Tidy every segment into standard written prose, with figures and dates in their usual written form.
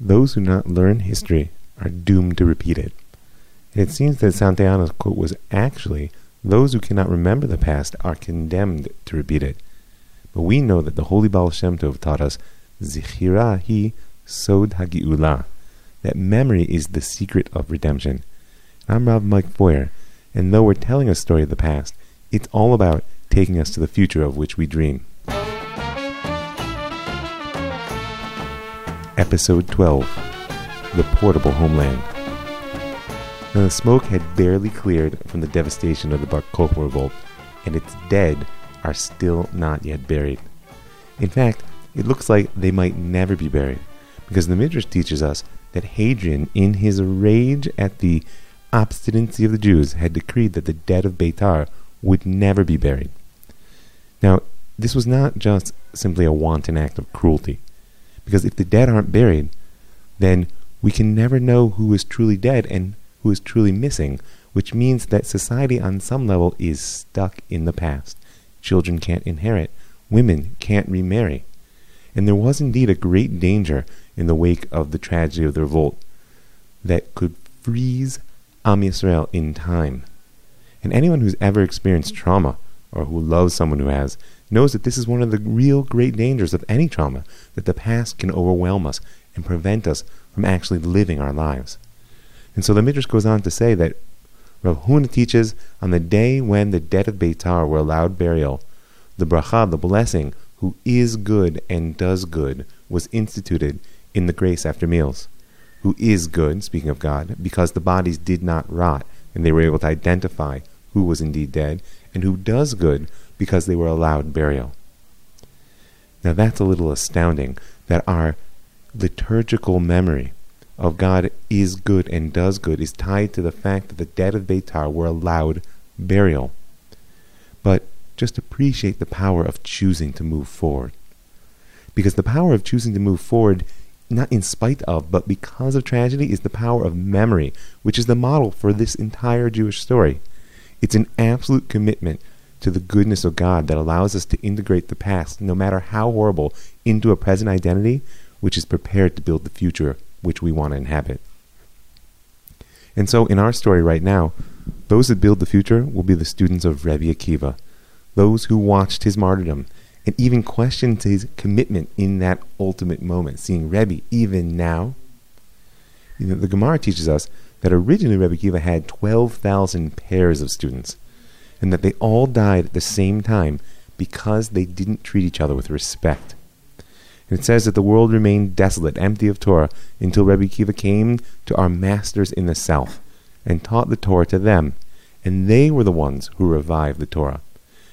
Those who not learn history are doomed to repeat it. And it seems that Santayana's quote was actually, those who cannot remember the past are condemned to repeat it. But we know that the holy Baal Shem Tov taught us, Zichira hi sod hagi'ula, that memory is the secret of redemption. I'm Rob Mike Foyer, and though we're telling a story of the past, it's all about taking us to the future of which we dream. Episode 12, The Portable Homeland. Now, the smoke had barely cleared from the devastation of the Bar Kokhba revolt, and its dead are still not yet buried. In fact, it looks like they might never be buried, because the Midrash teaches us that Hadrian, in his rage at the obstinacy of the Jews, had decreed that the dead of Beitar would never be buried. Now, this was not just simply a wanton act of cruelty, because if the dead aren't buried, then we can never know who is truly dead and who is truly missing, which means that society on some level is stuck in the past. Children can't inherit, women can't remarry. And there was indeed a great danger in the wake of the tragedy of the revolt that could freeze Am Yisrael in time. And anyone who's ever experienced trauma, or who loves someone who has, knows that this is one of the real great dangers of any trauma, that the past can overwhelm us and prevent us from actually living our lives. And so the Midrash goes on to say that Rav Huna teaches, on the day when the dead of Beitar were allowed burial, the bracha, the blessing, who is good and does good, was instituted in the grace after meals. Who is good, speaking of God, because the bodies did not rot, and they were able to identify who was indeed dead, and who does good, because they were allowed burial. Now that's a little astounding, that our liturgical memory of God is good and does good is tied to the fact that the dead of Beitar were allowed burial. But just appreciate the power of choosing to move forward. Because the power of choosing to move forward, not in spite of, but because of tragedy, is the power of memory, which is the model for this entire Jewish story. It's an absolute commitment to the goodness of God that allows us to integrate the past, no matter how horrible, into a present identity, which is prepared to build the future which we want to inhabit. And so in our story right now, those that build the future will be the students of Rebbe Akiva, those who watched his martyrdom and even questioned his commitment in that ultimate moment, seeing Rebbe even now. You know, the Gemara teaches us that originally Rebbe Akiva had 12,000 pairs of students, and that they all died at the same time because they didn't treat each other with respect. And it says that the world remained desolate, empty of Torah, until Rebbe Akiva came to our masters in the south and taught the Torah to them, and they were the ones who revived the Torah.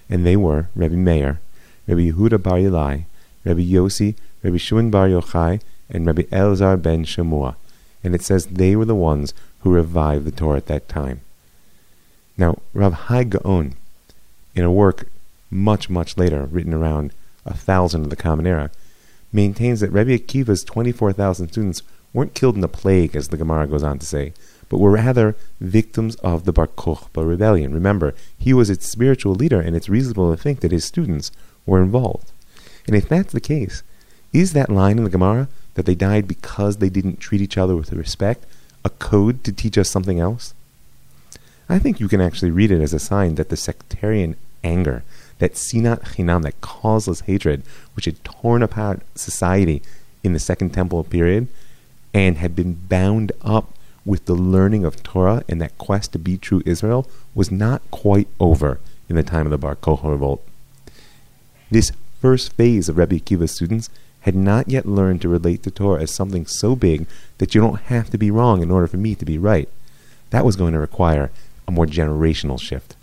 And they were Rabbi Meir, Rabbi Yehuda bar Ilai, Rabbi Yossi, Rabbi Shimon Bar Yochai, and Rabbi Elazar ben Shamua. And it says they were the ones who revived the Torah at that time. Now, Rav Hai Gaon, in a work much later, written around 1000 of the Common Era, maintains that Rebbe Akiva's 24,000 students weren't killed in the plague, as the Gemara goes on to say, but were rather victims of the Bar Kokhba rebellion. Remember, he was its spiritual leader, and it's reasonable to think that his students were involved. And if that's the case, is that line in the Gemara, that they died because they didn't treat each other with respect, a code to teach us something else? I think you can actually read it as a sign that the sectarian anger, that Sinat Chinam, that causeless hatred, which had torn apart society in the Second Temple period, and had been bound up with the learning of Torah and that quest to be true Israel, was not quite over in the time of the Bar Kokhba revolt. This first phase of Rebbe Akiva's students had not yet learned to relate to Torah as something so big that you don't have to be wrong in order for me to be right. That was going to require a more generational shift.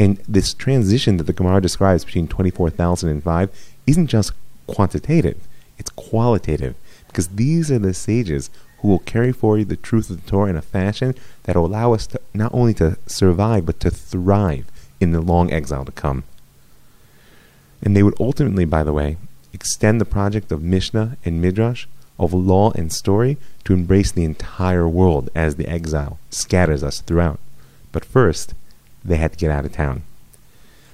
And this transition that the Gemara describes between 24,000 and 5 isn't just quantitative, it's qualitative, because these are the sages who will carry forward the truth of the Torah in a fashion that will allow us to not only to survive, but to thrive in the long exile to come. And they would ultimately, by the way, extend the project of Mishnah and Midrash, of law and story, to embrace the entire world as the exile scatters us throughout. But first, they had to get out of town.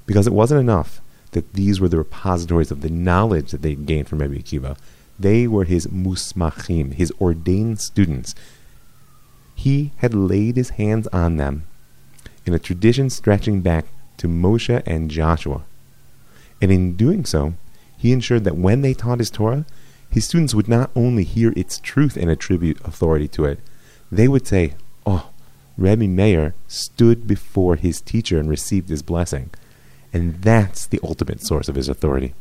Because it wasn't enough that these were the repositories of the knowledge that they gained from Rebbe Akiva. They were his musmachim, his ordained students. He had laid his hands on them in a tradition stretching back to Moshe and Joshua. And in doing so, he ensured that when they taught his Torah, his students would not only hear its truth and attribute authority to it, they would say, "Oh, Rabbi Meir stood before his teacher and received his blessing." And that's the ultimate source of his authority.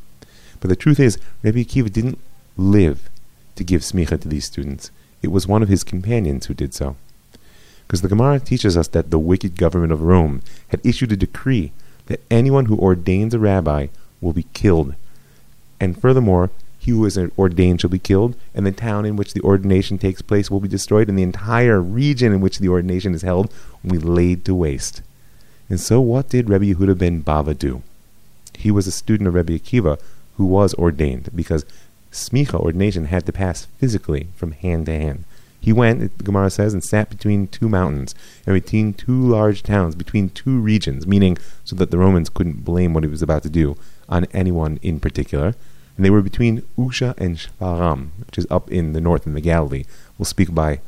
But the truth is, Rebbe Akiva didn't live to give smicha to these students. It was one of his companions who did so. Because the Gemara teaches us that the wicked government of Rome had issued a decree that anyone who ordains a rabbi will be killed. And furthermore, he who is ordained shall be killed, and the town in which the ordination takes place will be destroyed, and the entire region in which the ordination is held will be laid to waste. And so what did Rabbi Yehuda ben Bava do? He was a student of Rebbe Akiva who was ordained, because smicha, ordination, had to pass physically from hand to hand. He went, the Gemara says, and sat between two mountains, and between two large towns, between two regions, meaning so that the Romans couldn't blame what he was about to do on anyone in particular. And they were between Usha and Shvaram, which is up in the north in the Galilee. We'll speak about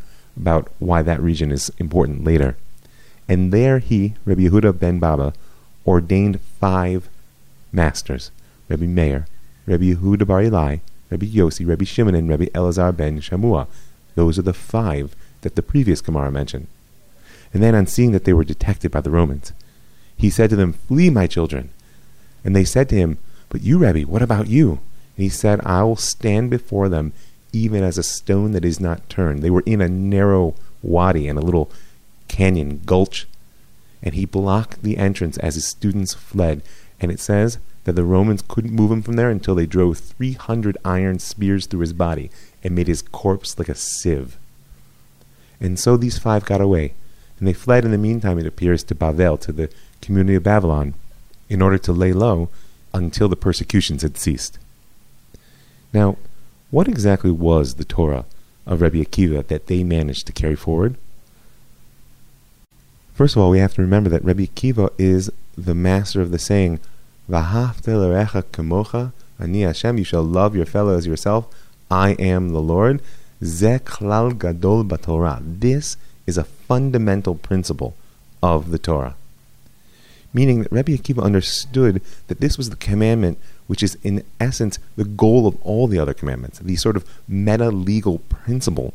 why that region is important later. And there he, Rabbi Yehuda ben Bava, ordained 5 masters: Rabbi Meir, Rabbi Yehuda bar Ilai, Rabbi Yossi, Rabbi Shimon, and Rabbi Elazar ben Shamua. Those are the 5 that the previous Gemara mentioned. And then, on seeing that they were detected by the Romans, he said to them, "Flee, my children." And they said to him, "But you, Rabbi, what about you?" And he said, "I will stand before them even as a stone that is not turned." They were in a narrow wadi and a little canyon gulch, and he blocked the entrance as his students fled. And it says that the Romans couldn't move him from there until they drove 300 iron spears through his body and made his corpse like a sieve. And so these 5 got away, and they fled in the meantime, it appears, to Bavel, to the community of Babylon, in order to lay low until the persecutions had ceased. Now, what exactly was the Torah of Rebbe Akiva that they managed to carry forward? First of all, we have to remember that Rebbe Akiva is the master of the saying, "V'ahavta l'orecha k'mocha," "Ani Hashem," "You shall love your fellow as yourself," "I am the Lord." Ze klal gadol b'Torah. This is a fundamental principle of the Torah. Meaning that Rebbe Akiva understood that this was the commandment which is in essence the goal of all the other commandments, the sort of meta-legal principle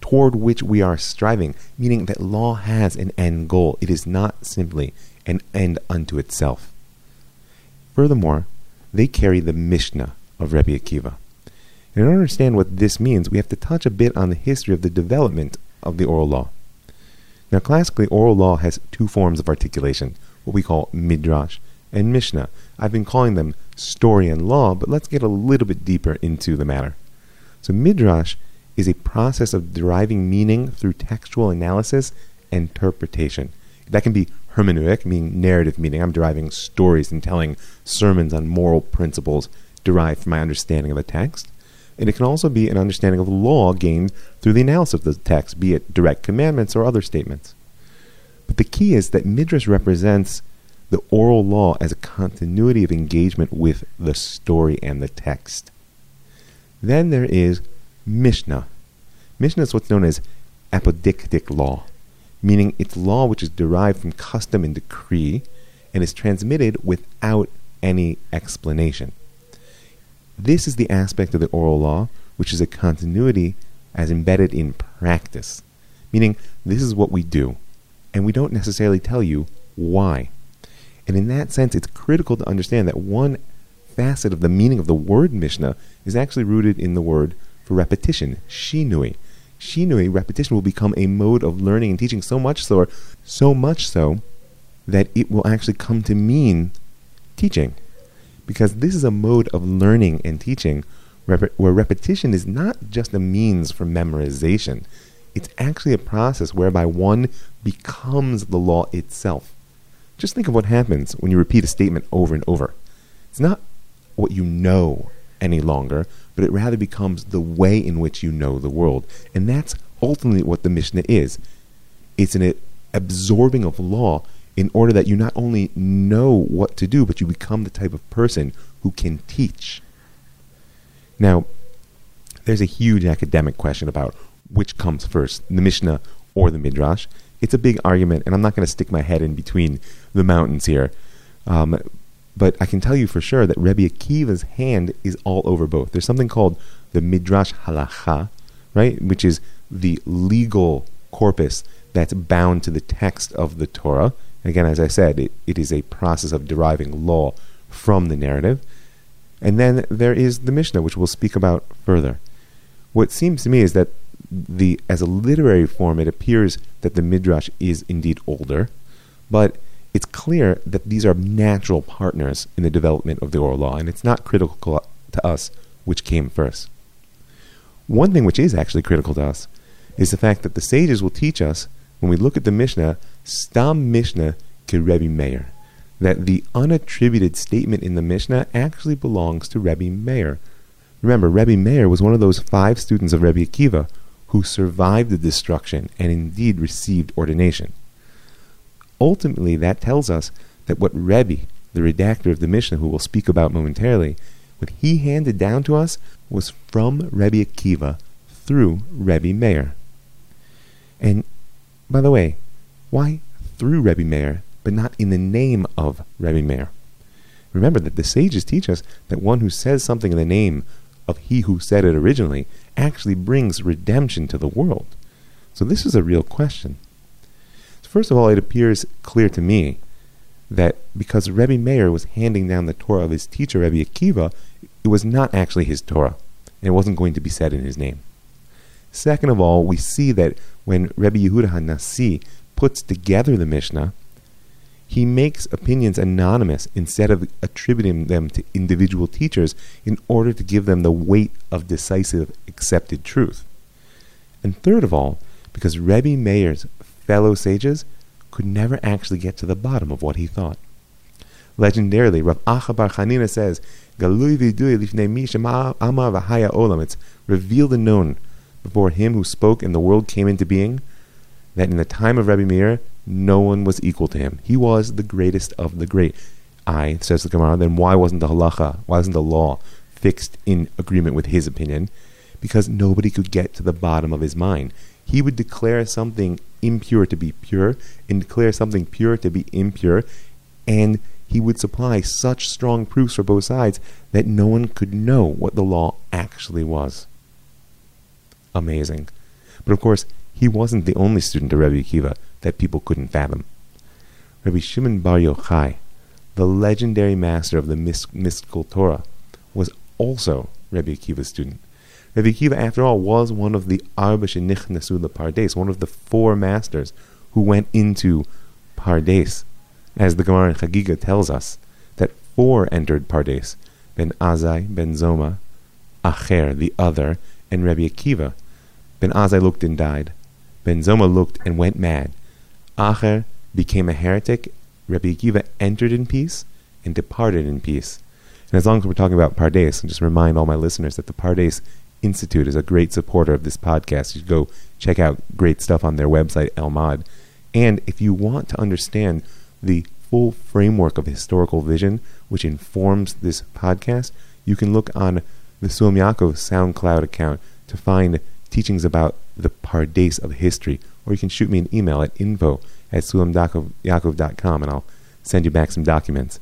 toward which we are striving, meaning that law has an end goal. It is not simply an end unto itself. Furthermore, they carry the Mishnah of Rebbe Akiva. And in order to understand what this means, we have to touch a bit on the history of the development of the oral law. Now, classically, oral law has 2 forms of articulation, what we call midrash and mishnah. I've been calling them story and law, but let's get a little bit deeper into the matter. So midrash is a process of deriving meaning through textual analysis and interpretation. That can be hermeneutic, meaning narrative meaning. I'm deriving stories and telling sermons on moral principles derived from my understanding of a text. And it can also be an understanding of law gained through the analysis of the text, be it direct commandments or other statements. But the key is that midrash represents the oral law as a continuity of engagement with the story and the text. Then there is Mishnah. Mishnah is what's known as apodictic law, meaning it's law which is derived from custom and decree and is transmitted without any explanation. This is the aspect of the oral law which is a continuity as embedded in practice, meaning this is what we do, and we don't necessarily tell you why. And in that sense, it's critical to understand that one facet of the meaning of the word Mishnah is actually rooted in the word for repetition, shinui. Shinui, repetition, will become a mode of learning and teaching so much so that it will actually come to mean teaching. Because this is a mode of learning and teaching where repetition is not just a means for memorization. It's actually a process whereby one becomes the law itself. Just think of what happens when you repeat a statement over and over. It's not what you know any longer, but it rather becomes the way in which you know the world. And that's ultimately what the Mishnah is. It's an absorbing of law in order that you not only know what to do, but you become the type of person who can teach. Now, there's a huge academic question about which comes first, the Mishnah or the Midrash. It's a big argument, and I'm not going to stick my head in between the mountains here. But I can tell you for sure that Rebbe Akiva's hand is all over both. There's something called the Midrash Halacha, right, which is the legal corpus that's bound to the text of the Torah. And again, as I said, it is a process of deriving law from the narrative. And then there is the Mishnah, which we'll speak about further. What seems to me is that as a literary form, it appears that the Midrash is indeed older, but it's clear that these are natural partners in the development of the oral law, and it's not critical to us which came first. One thing which is actually critical to us is the fact that the sages will teach us, when we look at the Mishnah, Stam Mishnah ke Rabbi Meir, that the unattributed statement in the Mishnah actually belongs to Rabbi Meir. Remember, Rabbi Meir was one of those 5 students of Rebbe Akiva who survived the destruction and indeed received ordination. Ultimately, that tells us that what Rebbe, the redactor of the Mishnah, who we'll speak about momentarily, what he handed down to us was from Rebbe Akiva through Rebbe Meir. And, by the way, why through Rebbe Meir, but not in the name of Rebbe Meir? Remember that the sages teach us that one who says something in the name of he who said it originally actually brings redemption to the world. So this is a real question. So first of all, it appears clear to me that because Rebbe Meir was handing down the Torah of his teacher, Rebbe Akiva, it was not actually his Torah, and it wasn't going to be said in his name. Second of all, we see that when Rebbe Yehuda HaNasi puts together the Mishnah, he makes opinions anonymous instead of attributing them to individual teachers in order to give them the weight of decisive accepted truth. And third of all, because Rebbe Meir's fellow sages could never actually get to the bottom of what he thought. Legendarily, Rav Acher says, "Galui v'idui lifnei mi shema amar v'haya olam." It's revealed and known before him who spoke and the world came into being, that in the time of Rebbe Meir, no one was equal to him. He was the greatest of the great. I, says the Gemara, then why wasn't the halacha, why wasn't the law fixed in agreement with his opinion? Because nobody could get to the bottom of his mind. He would declare something impure to be pure, and declare something pure to be impure, and he would supply such strong proofs for both sides that no one could know what the law actually was. Amazing. But of course, he wasn't the only student of Rebbe Akiva that people couldn't fathom. Rabbi Shimon Bar Yochai, the legendary master of the mystical Torah, was also Rebbe Akiva's student. Rebbe Akiva, after all, was one of the Arba shenichnasu lePardes, one of the 4 masters who went into Pardes. As the Gemara in Chagiga tells us, that 4 entered Pardes: Ben Azai, Ben Zoma, Acher, the other, and Rebbe Akiva. Ben Azai looked and died. Ben Zoma looked and went mad. Acher became a heretic. Rebbe Akiva entered in peace and departed in peace. And as long as we're talking about Pardes, I'll just remind all my listeners that the Pardes Institute is a great supporter of this podcast. You should go check out great stuff on their website, Elmad. And if you want to understand the full framework of historical vision, which informs this podcast, you can look on the Suam Yaakov SoundCloud account to find teachings about the Pardes of history, or you can shoot me an email at info@sulamyakov.com and I'll send you back some documents.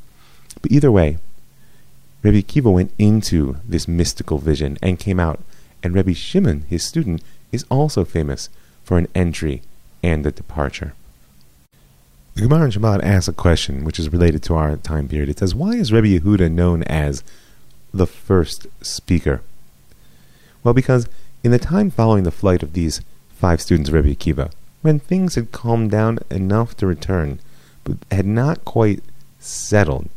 But either way, Rebbe Akiva went into this mystical vision and came out, and Rebbe Shimon, his student, is also famous for an entry and a departure. The Gemara in Shabbat asks a question which is related to our time period. It says, why is Rebbe Yehuda known as the first speaker? Well, because in the time following the flight of these 5 students of Rebbe Akiva, when things had calmed down enough to return, but had not quite settled,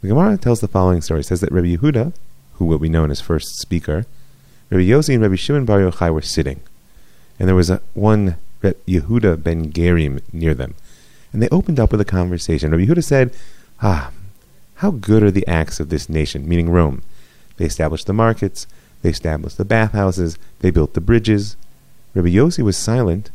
the Gemara tells the following story. It says that Rebbe Yehuda, who will be known as first speaker, Rebbe Yossi and Rebbe Shimon Bar Yochai were sitting, and there was one Rebbe Yehuda ben Gerim near them, and they opened up with a conversation. Rebbe Yehuda said, how good are the acts of this nation, meaning Rome. They established the markets, they established the bathhouses, they built the bridges. Rabbi Yossi was silent,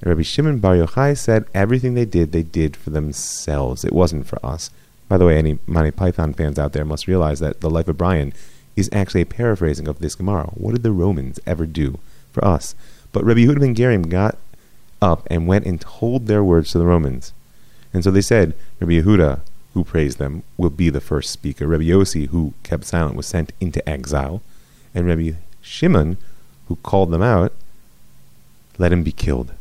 and Rabbi Shimon Bar Yochai said everything they did for themselves. It wasn't for us. By the way, any Monty Python fans out there must realize that The Life of Brian is actually a paraphrasing of this Gemara. What did the Romans ever do for us? But Rabbi Yehuda ben Gamliel got up and went and told their words to the Romans. And so they said, Rabbi Yehuda, who praised them, will be the first speaker. Rabbi Yossi, who kept silent, was sent into exile. And Rabbi Shimon, who called them out, let him be killed.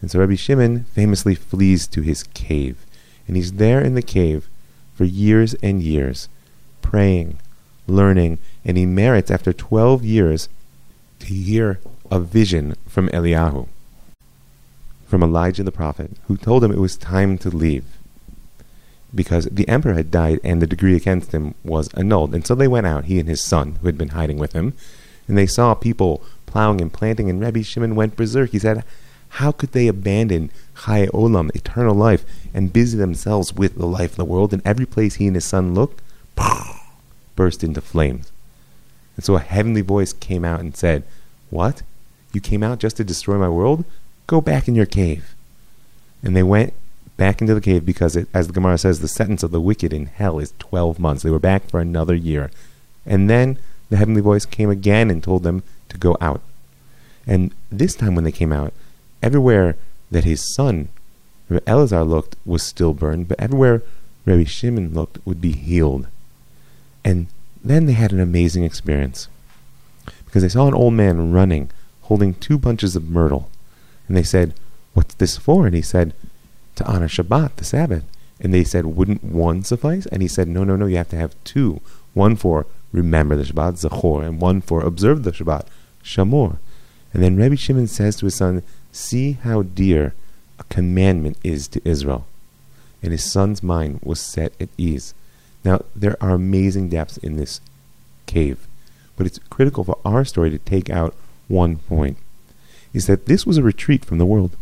And so Rabbi Shimon famously flees to his cave. And he's there in the cave for years and years, praying, learning, and he merits, after 12 years, to hear a vision from Eliyahu, from Elijah the prophet, who told him it was time to leave, because the emperor had died and the decree against him was annulled. And so they went out, he and his son, who had been hiding with him, and they saw people plowing and planting, and Rabbi Shimon went berserk. He said, how could they abandon Chai Olam, eternal life, and busy themselves with the life of the world? And every place he and his son looked, burst into flames. And so a heavenly voice came out and said, what? You came out just to destroy my world? Go back in your cave. And they went back into the cave because, as the Gemara says, the sentence of the wicked in hell is 12 months. They were back for another year. And then the heavenly voice came again and told them to go out. And this time when they came out, everywhere that his son, Rabbi Elazar, looked was still burned, but everywhere Rabbi Shimon looked would be healed. And then they had an amazing experience, because they saw an old man running, holding 2 bunches of myrtle. And they said, what's this for? And he said, to honor Shabbat, the Sabbath. And they said, wouldn't one suffice? And he said, no, you have to have 2. One for remember the Shabbat, Zachor, and one for observe the Shabbat, Shamor. And then Rabbi Shimon says to his son, see how dear a commandment is to Israel. And his son's mind was set at ease. Now, there are amazing depths in this cave, but it's critical for our story to take out one point, is that this was a retreat from the world.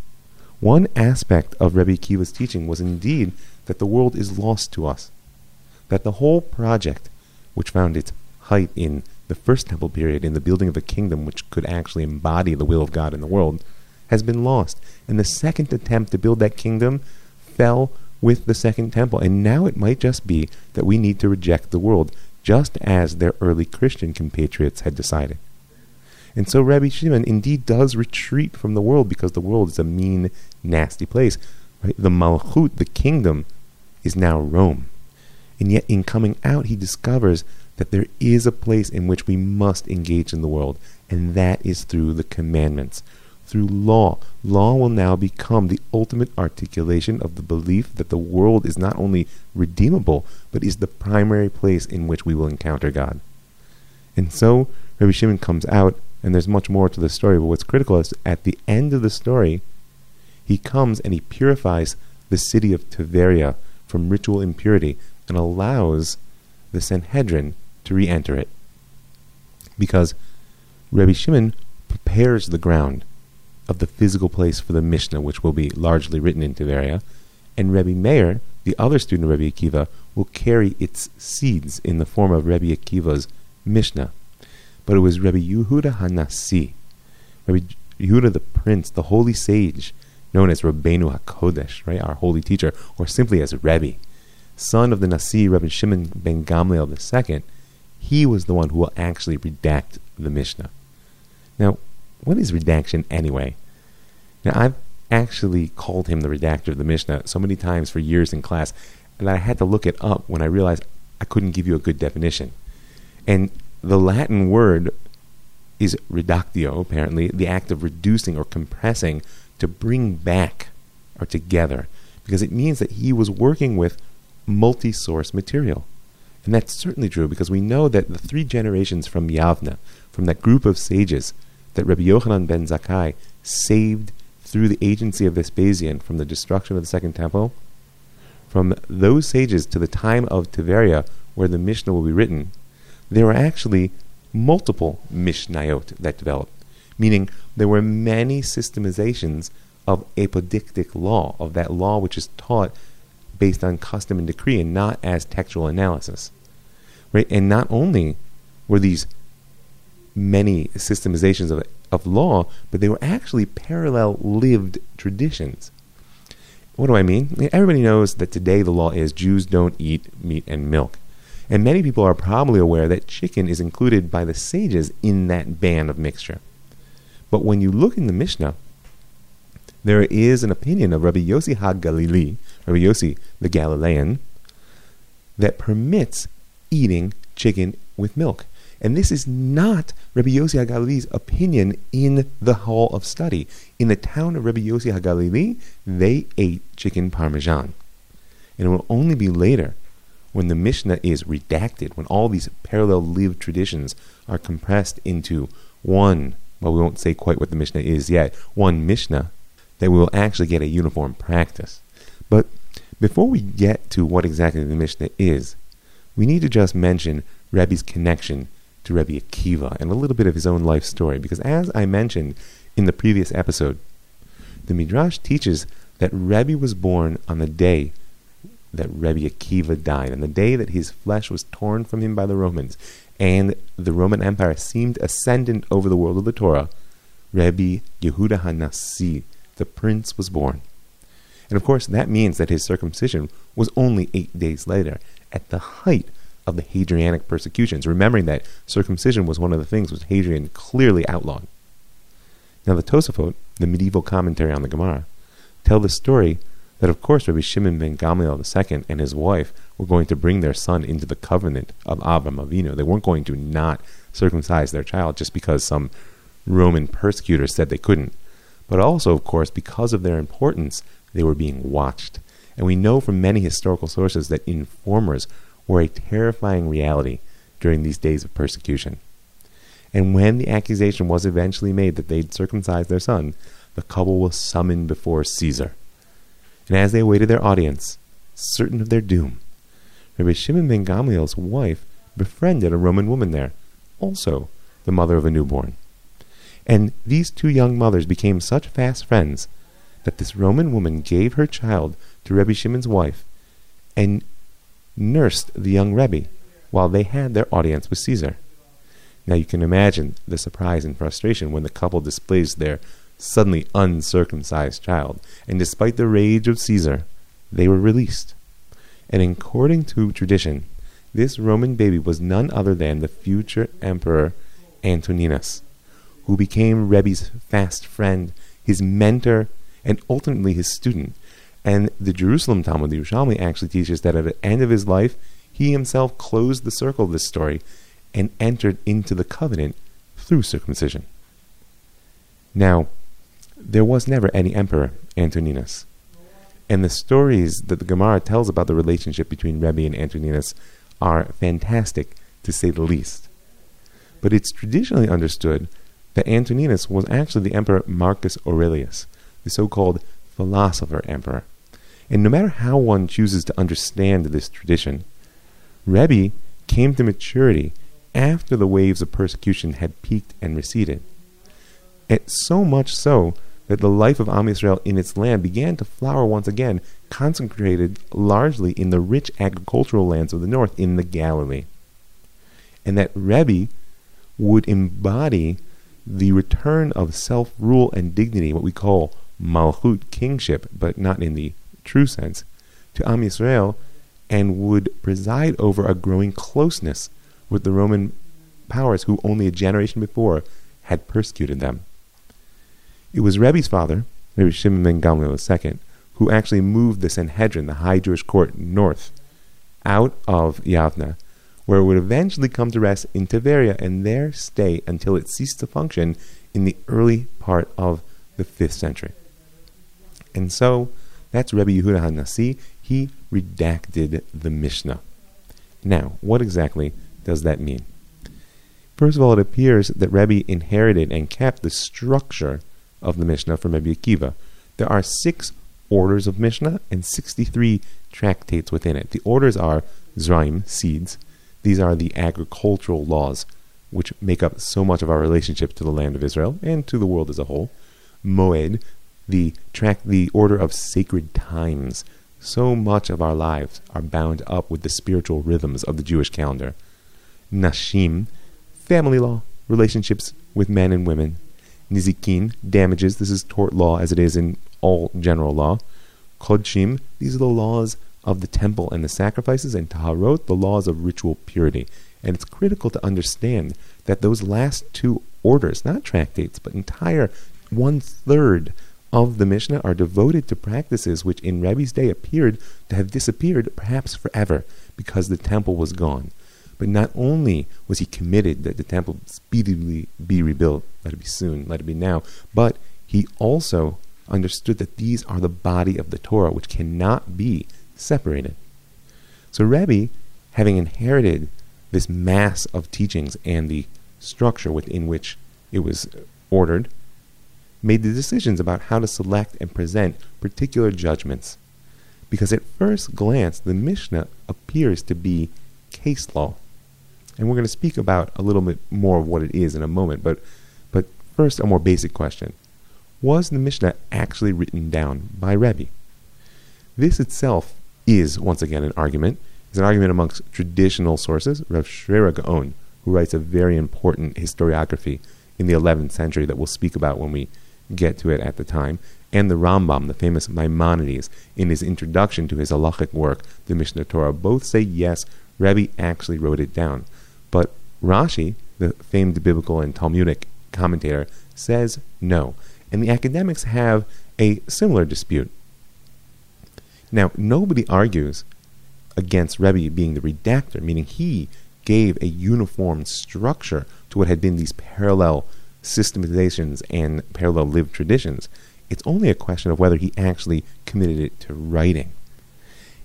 One aspect of Rebbe Akiva's teaching was indeed that the world is lost to us, that the whole project, which found its height in the first temple period, in the building of a kingdom which could actually embody the will of God in the world, has been lost. And the second attempt to build that kingdom fell with the second temple. And now it might just be that we need to reject the world, just as their early Christian compatriots had decided. And so Rabbi Shimon indeed does retreat from the world, because the world is a mean, nasty place. Right? The Malchut, the kingdom, is now Rome. And yet in coming out, he discovers that there is a place in which we must engage in the world, and that is through the commandments. Through law. Law will now become the ultimate articulation of the belief that the world is not only redeemable, but is the primary place in which we will encounter God. And so, Rabbi Shimon comes out, and there's much more to the story, but what's critical is at the end of the story, he comes and he purifies the city of Tiberia from ritual impurity and allows the Sanhedrin to re-enter it. Because Rabbi Shimon prepares the ground of the physical place for the Mishnah, which will be largely written in Tiberia, and Rabbi Meir, the other student of Rebbe Akiva, will carry its seeds in the form of Rebbe Akiva's Mishnah. But it was Rebbe Yehuda HaNasi, Rebbe Yehuda the Prince, the holy sage, known as Rabbeinu HaKodesh, right, our holy teacher, or simply as Rebbe, son of the Nasi, Rabbi Shimon Ben Gamliel II. He was the one who will actually redact the Mishnah. Now, what is redaction anyway? Now, I've actually called him the redactor of the Mishnah so many times for years in class that I had to look it up when I realized I couldn't give you a good definition. And the Latin word is reductio, apparently, the act of reducing or compressing, to bring back or together, because it means that he was working with multi-source material. And that's certainly true, because we know that the 3 generations from Yavne, from that group of sages that Rabbi Yochanan ben Zakkai saved through the agency of Vespasian from the destruction of the Second Temple, from those sages to the time of Tiberia, where the Mishnah will be written, there were actually multiple Mishnayot that developed, meaning there were many systematizations of apodictic law, of that law which is taught based on custom and decree and not as textual analysis. Right? And not only were these many systemizations of law, but they were actually parallel lived traditions. What do I mean? Everybody knows that today the law is Jews don't eat meat and milk. And many people are probably aware that chicken is included by the sages in that ban of mixture. But when you look in the Mishnah, there is an opinion of Rabbi Yossi HaGalili, Rabbi Yossi the Galilean, that permits eating chicken with milk. And this is not Rabbi Yossi HaGalili's opinion in the hall of study. In the town of Rabbi Yossi HaGalili, they ate chicken parmesan. And it will only be later, when the Mishnah is redacted, when all these parallel lived traditions are compressed into one, well, we won't say quite what the Mishnah is yet, one Mishnah, that we will actually get a uniform practice. But before we get to what exactly the Mishnah is, we need to just mention Rebbe's connection to Rebbe Akiva and a little bit of his own life story. Because as I mentioned in the previous episode, the Midrash teaches that Rebbe was born on the day that Rebbe Akiva died, on the day that his flesh was torn from him by the Romans, and the Roman Empire seemed ascendant over the world of the Torah. Rebbe Yehuda HaNasi, the prince, was born. And of course, that means that his circumcision was only 8 days later, at the height of the Hadrianic persecutions, remembering that circumcision was one of the things which Hadrian clearly outlawed. Now the Tosafot, the medieval commentary on the Gemara, tell the story that of course Rabbi Shimon Ben Gamliel II and his wife were going to bring their son into the covenant of Avraham Avinu. They weren't going to not circumcise their child just because some Roman persecutor said they couldn't. But also, of course, because of their importance, they were being watched. And we know from many historical sources that informers were a terrifying reality during these days of persecution. And when the accusation was eventually made that they'd circumcised their son, the couple was summoned before Caesar. And as they awaited their audience, certain of their doom, Rabbi Shimon ben Gamliel's wife befriended a Roman woman there, also the mother of a newborn. And these two young mothers became such fast friends that this Roman woman gave her child to Rabbi Shimon's wife and nursed the young Rebbe while they had their audience with Caesar. Now you can imagine the surprise and frustration when the couple displays their suddenly uncircumcised child, and despite the rage of Caesar, they were released. And according to tradition, this Roman baby was none other than the future emperor Antoninus, who became Rebbe's fast friend, his mentor, and ultimately his student. And the Jerusalem Talmud, the Yerushalmi, actually teaches that at the end of his life, he himself closed the circle of this story and entered into the covenant through circumcision. Now, there was never any emperor Antoninus. And the stories that the Gemara tells about the relationship between Rebbe and Antoninus are fantastic, to say the least. But it's traditionally understood that Antoninus was actually the emperor Marcus Aurelius, the so-called philosopher emperor. And no matter how one chooses to understand this tradition, Rebbe came to maturity after the waves of persecution had peaked and receded. And so much so that the life of Am Yisrael in its land began to flower once again, concentrated largely in the rich agricultural lands of the north, in the Galilee. And that Rebbe would embody the return of self-rule and dignity, what we call malchut, kingship, but not in the true sense, to Am Yisrael, and would preside over a growing closeness with the Roman powers who only a generation before had persecuted them. It was Rebbe's father, Rebbe Shimon ben Gamliel II, who actually moved the Sanhedrin, the high Jewish court, north, out of Yavne, where it would eventually come to rest in Tiberia and there stay until it ceased to function in the early part of the 5th century. And so, that's Rebbe Yehuda HaNasi. He redacted the Mishnah. Now, what exactly does that mean? First of all, it appears that Rebbe inherited and kept the structure of the Mishnah from Rebbe Akiva. There are 6 orders of Mishnah and 63 tractates within it. The orders are Zraim, seeds. These are the agricultural laws which make up so much of our relationship to the land of Israel and to the world as a whole. Moed, the order of sacred times. So much of our lives are bound up with the spiritual rhythms of the Jewish calendar. Nashim, family law, relationships with men and women. Nizikin, damages, this is tort law as it is in all general law. Kodshim, these are the laws of the temple and the sacrifices, and taharot, the laws of ritual purity. And it's critical to understand that those last two orders, not tractates, but entire one-third of the Mishnah are devoted to practices which in Rebbe's day appeared to have disappeared perhaps forever because the temple was gone. But not only was he committed that the temple speedily be rebuilt, let it be soon, let it be now, but he also understood that these are the body of the Torah, which cannot be separated. So Rebbe, having inherited this mass of teachings and the structure within which it was ordered, made the decisions about how to select and present particular judgments. Because at first glance, the Mishnah appears to be case law. And we're going to speak about a little bit more of what it is in a moment, but first a more basic question. Was the Mishnah actually written down by Rebbe? This itself is, once again, an argument. It's an argument amongst traditional sources. Rav Hai Gaon, who writes a very important historiography in the 11th century that we'll speak about when we get to it at the time, and the Rambam, the famous Maimonides, in his introduction to his halachic work, the Mishnah Torah, both say yes, Rebbe actually wrote it down. But Rashi, the famed biblical and Talmudic commentator, says no. And the academics have a similar dispute. Now, nobody argues against Rebbe being the redactor, meaning he gave a uniform structure to what had been these parallel systematizations and parallel lived traditions. It's only a question of whether he actually committed it to writing.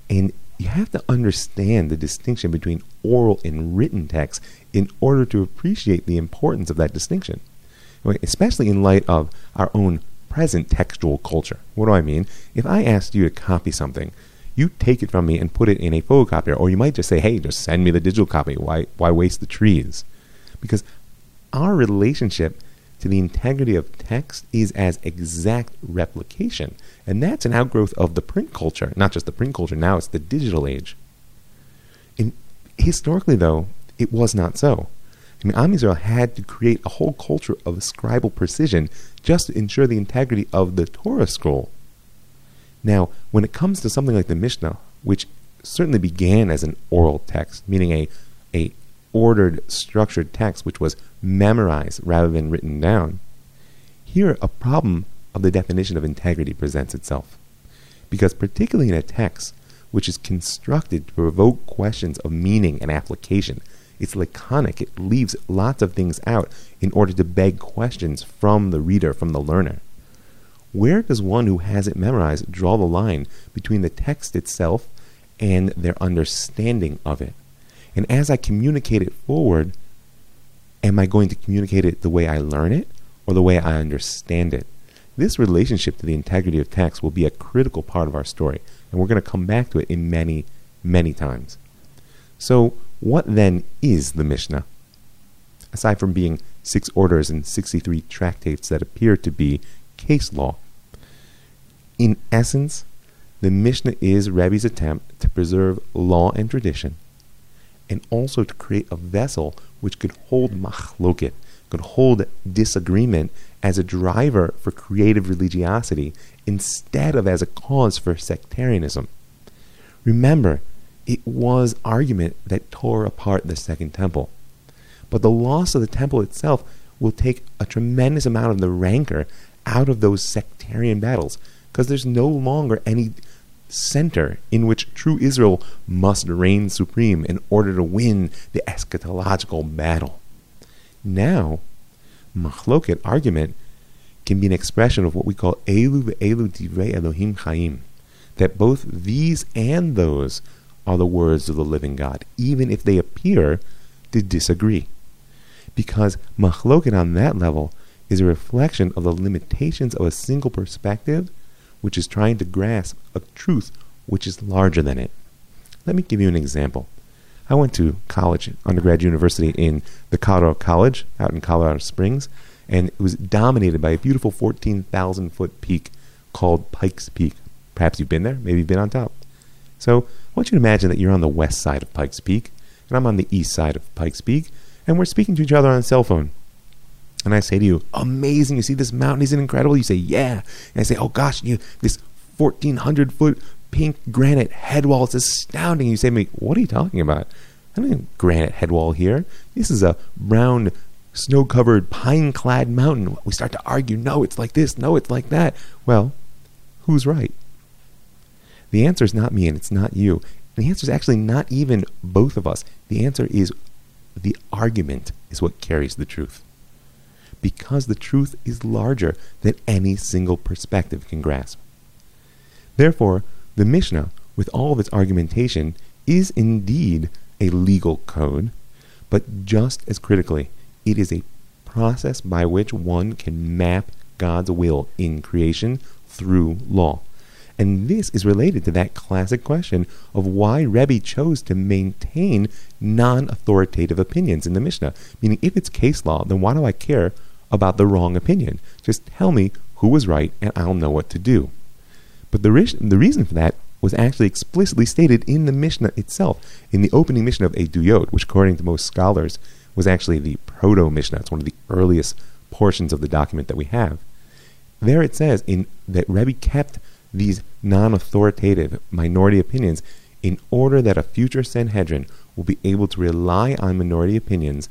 And you have to understand the distinction between oral and written text in order to appreciate the importance of that distinction, especially in light of our own present textual culture. What do I mean? If I asked you to copy something, you take it from me and put it in a photocopier, or you might just say, hey, just send me the digital copy. Why waste the trees? Because our relationship to the integrity of text is as exact replication, and that's an outgrowth of the print culture. Not just the print culture, now it's the digital age. And historically, though, it was not so. I mean, Am Yisrael had to create a whole culture of scribal precision just to ensure the integrity of the Torah scroll. Now, when it comes to something like the Mishnah, which certainly began as an oral text, meaning a ordered, structured text which was memorized rather than written down, here a problem of the definition of integrity presents itself. Because particularly in a text which is constructed to provoke questions of meaning and application, it's laconic, it leaves lots of things out in order to beg questions from the reader, from the learner. Where does one who has it memorized draw the line between the text itself and their understanding of it? And as I communicate it forward, am I going to communicate it the way I learn it or the way I understand it? This relationship to the integrity of text will be a critical part of our story, and we're going to come back to it in many, many times. So what then is the Mishnah? Aside from being 6 orders and 63 tractates that appear to be case law, in essence, the Mishnah is Rebbe's attempt to preserve law and tradition, and also to create a vessel which could hold machloket, could hold disagreement as a driver for creative religiosity instead of as a cause for sectarianism. Remember, it was argument that tore apart the Second Temple, but the loss of the Temple itself will take a tremendous amount of the rancor out of those sectarian battles, because there's no longer any center in which true Israel must reign supreme in order to win the eschatological battle. Now, machloket, argument, can be an expression of what we call Elu ve'elu divrei Elohim Chaim, that both these and those are the words of the living God, even if they appear to disagree. Because machloket on that level is a reflection of the limitations of a single perspective which is trying to grasp a truth which is larger than it. Let me give you an example. I went to college, undergrad university in the Colorado College out in Colorado Springs, and it was dominated by a beautiful 14,000 foot peak called Pikes Peak. Perhaps you've been there, maybe you've been on top. So I want you to imagine that you're on the west side of Pikes Peak, and I'm on the east side of Pikes Peak, and we're speaking to each other on a cell phone. And I say to you, amazing, you see this mountain, isn't it incredible? You say, yeah. And I say, oh gosh, this 1,400 foot pink granite head wall. It's astounding. You say to me, what are you talking about? I don't have granite head wall here. This is a brown, snow-covered, pine-clad mountain. We start to argue, no, it's like this, no, it's like that. Well, who's right? The answer is not me and it's not you. The answer is actually not even both of us. The answer is the argument is what carries the truth. Because the truth is larger than any single perspective can grasp. Therefore, the Mishnah, with all of its argumentation, is indeed a legal code, but just as critically, it is a process by which one can map God's will in creation through law. And this is related to that classic question of why Rebbe chose to maintain non-authoritative opinions in the Mishnah. Meaning, if it's case law, then why do I care about the wrong opinion? Just tell me who was right and I'll know what to do. But the reason for that was actually explicitly stated in the Mishnah itself, in the opening Mishnah of Eiduyot, which according to most scholars was actually the proto-Mishnah. It's one of the earliest portions of the document that we have. There it says that Rebbe kept these non-authoritative minority opinions in order that a future Sanhedrin will be able to rely on minority opinions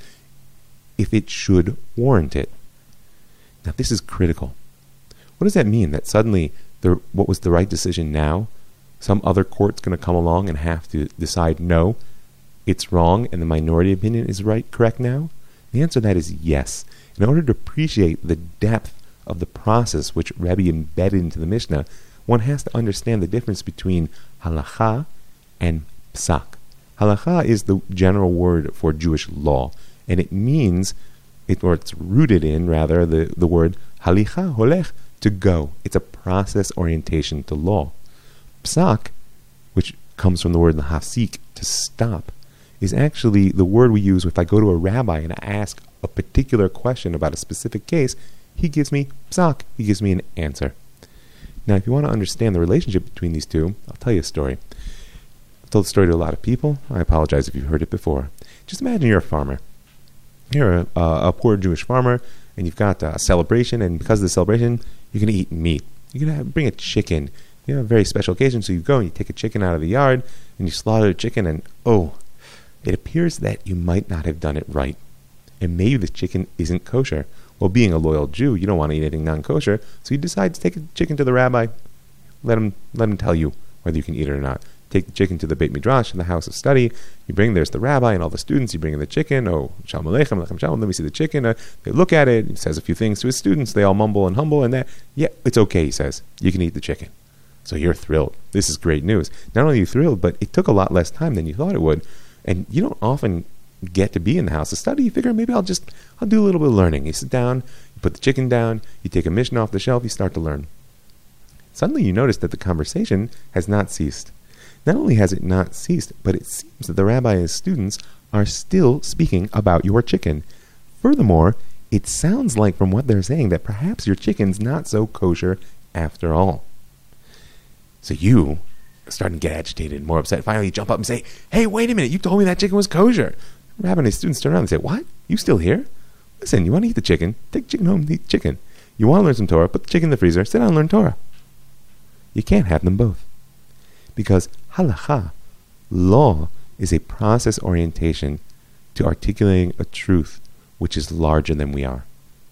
if it should warrant it. Now this is critical. What does that mean? That suddenly what was the right decision now? Some other court's going to come along and have to decide, no, it's wrong and the minority opinion is right, correct now? The answer to that is yes. In order to appreciate the depth of the process which Rebbe embedded into the Mishnah, one has to understand the difference between halacha and psak. Halacha is the general word for Jewish law, and it means, it's rooted in, rather, the word halicha, holech, to go. It's a process orientation to law. Psak, which comes from the word hafsik, to stop, is actually the word we use if I go to a rabbi and I ask a particular question about a specific case, he gives me psak, he gives me an answer. Now, if you want to understand the relationship between these two, I'll tell you a story. I've told the story to a lot of people. I apologize if you've heard it before. Just imagine you're a farmer. You're a poor Jewish farmer, and you've got a celebration, and because of the celebration, you're going to eat meat. You're going to bring a chicken. You have a very special occasion, so you go and you take a chicken out of the yard, and you slaughter the chicken, and oh, it appears that you might not have done it right. And maybe the chicken isn't kosher. Well, being a loyal Jew, you don't want to eat anything non-kosher, so you decide to take the chicken to the rabbi. Let him tell you whether you can eat it or not. Take the chicken to the Beit Midrash, in the house of study. You bring, there's the rabbi and all the students. You bring in the chicken. Oh, shalom aleichem, lechem shalom. Let me see the chicken. They look at it. He says a few things to his students. They all mumble and humble, and that, yeah, it's okay, he says. You can eat the chicken. So you're thrilled. This is great news. Not only are you thrilled, but it took a lot less time than you thought it would, and you don't often get to be in the house of study. You figure maybe I'll do a little bit of learning. You sit down, you put the chicken down, you take a Mishnah off the shelf, you start to learn. Suddenly you notice that the conversation has not ceased. Not only has it not ceased, but it seems that the rabbi and his students are still speaking about your chicken. Furthermore, it sounds like from what they're saying that perhaps your chicken's not so kosher after all. So you start to get agitated, more upset. Finally you jump up and say, hey, wait a minute, you told me that chicken was kosher. Rabbi and his students turn around and say, what? You still here? Listen, you want to eat the chicken? Take the chicken home and eat the chicken. You want to learn some Torah? Put the chicken in the freezer. Sit down and learn Torah. You can't have them both. Because halacha, law, is a process orientation to articulating a truth which is larger than we are.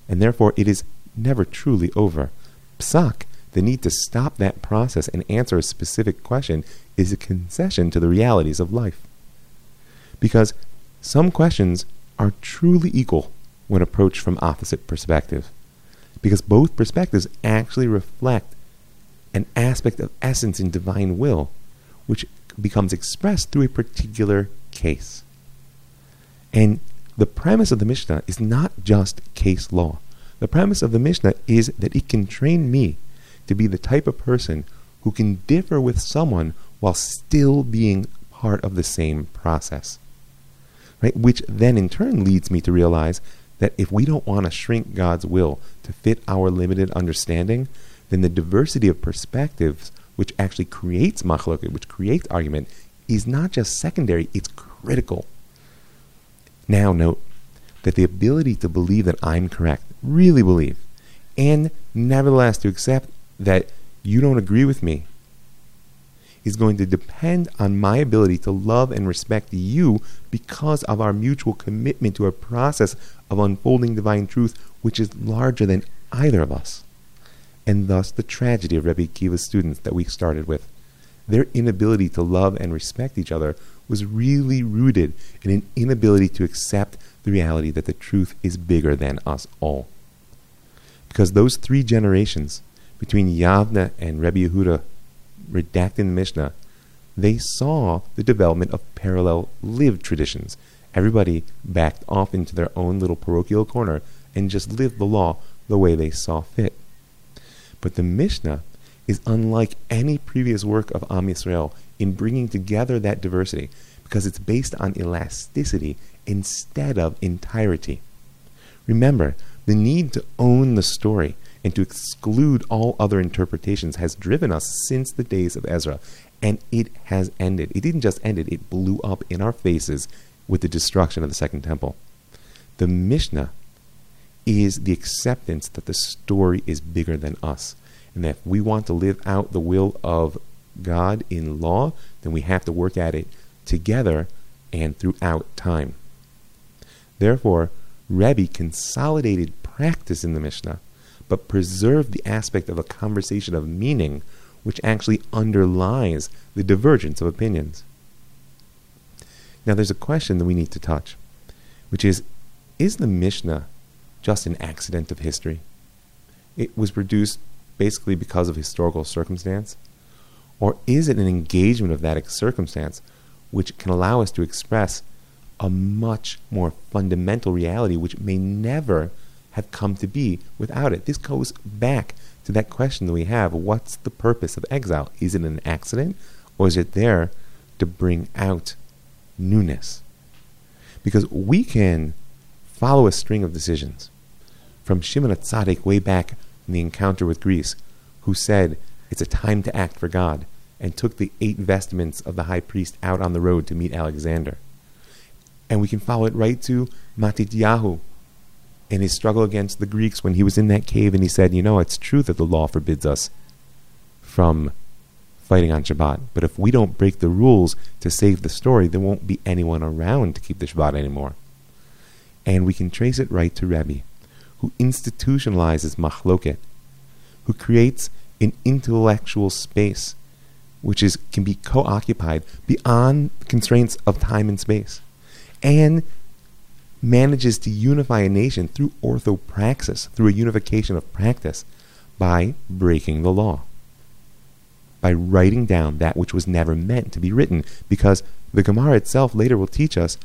And therefore, it is never truly over. Psak, the need to stop that process and answer a specific question, is a concession to the realities of life. Because some questions are truly equal when approached from opposite perspectives, because both perspectives actually reflect an aspect of essence in divine will, which becomes expressed through a particular case. And the premise of the Mishnah is not just case law. The premise of the Mishnah is that it can train me to be the type of person who can differ with someone while still being part of the same process. Right? Which then in turn leads me to realize that if we don't want to shrink God's will to fit our limited understanding, then the diversity of perspectives, which actually creates machloket, which creates argument, is not just secondary, it's critical. Now note that the ability to believe that I'm correct, really believe, and nevertheless to accept that you don't agree with me, is going to depend on my ability to love and respect you because of our mutual commitment to a process of unfolding divine truth which is larger than either of us. And thus the tragedy of Rebbe Akiva's students that we started with. Their inability to love and respect each other was really rooted in an inability to accept the reality that the truth is bigger than us all. Because those three generations, between Yavne and Rebbe Yehuda, redacted in Mishnah, they saw the development of parallel lived traditions. Everybody backed off into their own little parochial corner and just lived the law the way they saw fit. But the Mishnah is unlike any previous work of Am Yisrael in bringing together that diversity, because it's based on elasticity instead of entirety. Remember, the need to own the story and to exclude all other interpretations has driven us since the days of Ezra, and it has ended. It didn't just end it, it blew up in our faces with the destruction of the Second Temple. The Mishnah is the acceptance that the story is bigger than us, and that if we want to live out the will of God in law, then we have to work at it together and throughout time. Therefore, Rebbe consolidated practice in the Mishnah, but preserved the aspect of a conversation of meaning which actually underlies the divergence of opinions. Now there's a question that we need to touch, which is the Mishnah just an accident of history? It was produced basically because of historical circumstance? Or is it an engagement of that circumstance which can allow us to express a much more fundamental reality which may never have come to be without it? This goes back to that question that we have, what's the purpose of exile? Is it an accident, or is it there to bring out newness? Because we can follow a string of decisions from Shimon HaTzadik way back in the encounter with Greece, who said it's a time to act for God and took the 8 vestments of the high priest out on the road to meet Alexander. And we can follow it right to Matityahu in his struggle against the Greeks when he was in that cave and he said, you know, it's true that the law forbids us from fighting on Shabbat, but if we don't break the rules to save the story, there won't be anyone around to keep the Shabbat anymore. And we can trace it right to Rebbe, who institutionalizes machloket, who creates an intellectual space which can be co-occupied beyond constraints of time and space, and manages to unify a nation through orthopraxis, through a unification of practice, by breaking the law, by writing down that which was never meant to be written, because the Gemara itself later will teach us,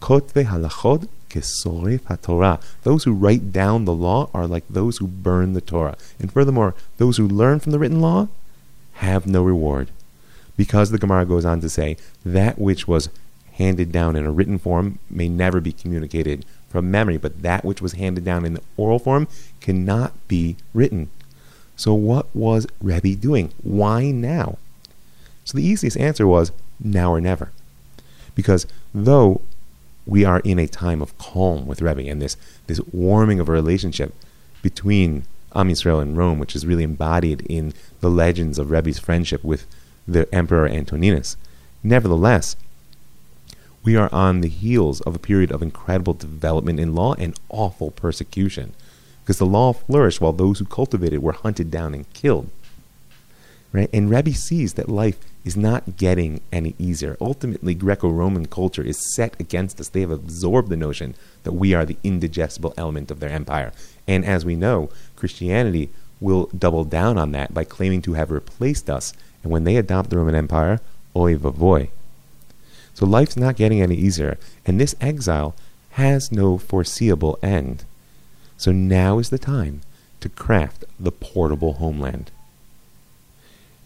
Kotve halachot kesorif haTorah. Those who write down the law are like those who burn the Torah. And furthermore, those who learn from the written law have no reward, because the Gemara goes on to say, that which was handed down in a written form may never be communicated from memory, but that which was handed down in the oral form cannot be written. So what was Rebbe doing? Why now? So the easiest answer was now or never. Because though we are in a time of calm with Rebbe and this warming of a relationship between Am Yisrael and Rome, which is really embodied in the legends of Rebbe's friendship with the Emperor Antoninus, nevertheless, we are on the heels of a period of incredible development in law and awful persecution, because the law flourished while those who cultivated it were hunted down and killed. Right? And Rebbe sees that life is not getting any easier. Ultimately, Greco-Roman culture is set against us. They have absorbed the notion that we are the indigestible element of their empire. And as we know, Christianity will double down on that by claiming to have replaced us. And when they adopt the Roman Empire, oy vavoy. So life's not getting any easier, and this exile has no foreseeable end. So now is the time to craft the portable homeland.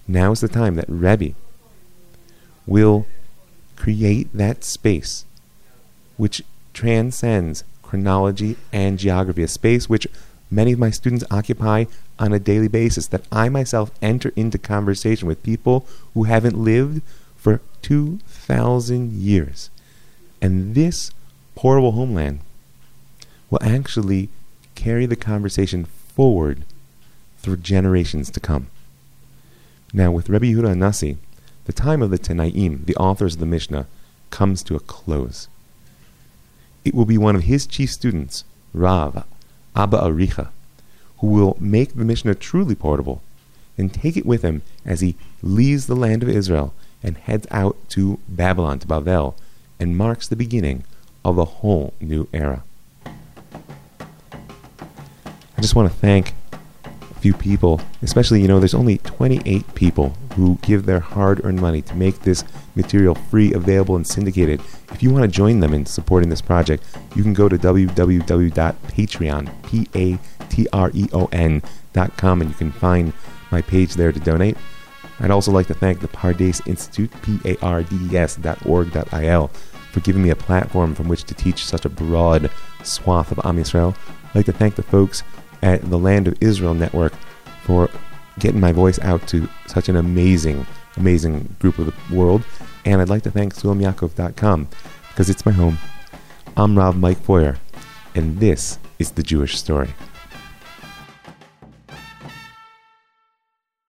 Now is the time that Rebbe will create that space which transcends chronology and geography, a space which many of my students occupy on a daily basis, that I myself enter into conversation with people who haven't lived for 2,000 years. And this portable homeland will actually carry the conversation forward through generations to come. Now, with Rebbe Yehuda HaNasi, the time of the Tanaim, the authors of the Mishnah, comes to a close. It will be one of his chief students, Rav, Abba Aricha, who will make the Mishnah truly portable and take it with him as he leaves the land of Israel and heads out to Babylon, to Bavel, and marks the beginning of a whole new era. I just want to thank a few people, especially, there's only 28 people who give their hard-earned money to make this material free, available, and syndicated. If you want to join them in supporting this project, you can go to www.patreon, Patreon.com, and you can find my page there to donate. I'd also like to thank the Pardes Institute, pardes.org.il, for giving me a platform from which to teach such a broad swath of Am Yisrael. I'd like to thank the folks at the Land of Israel Network for getting my voice out to such an amazing, amazing group of the world. And I'd like to thank SulamYakov.com, because it's my home. I'm Rob Mike Foyer, and this is The Jewish Story.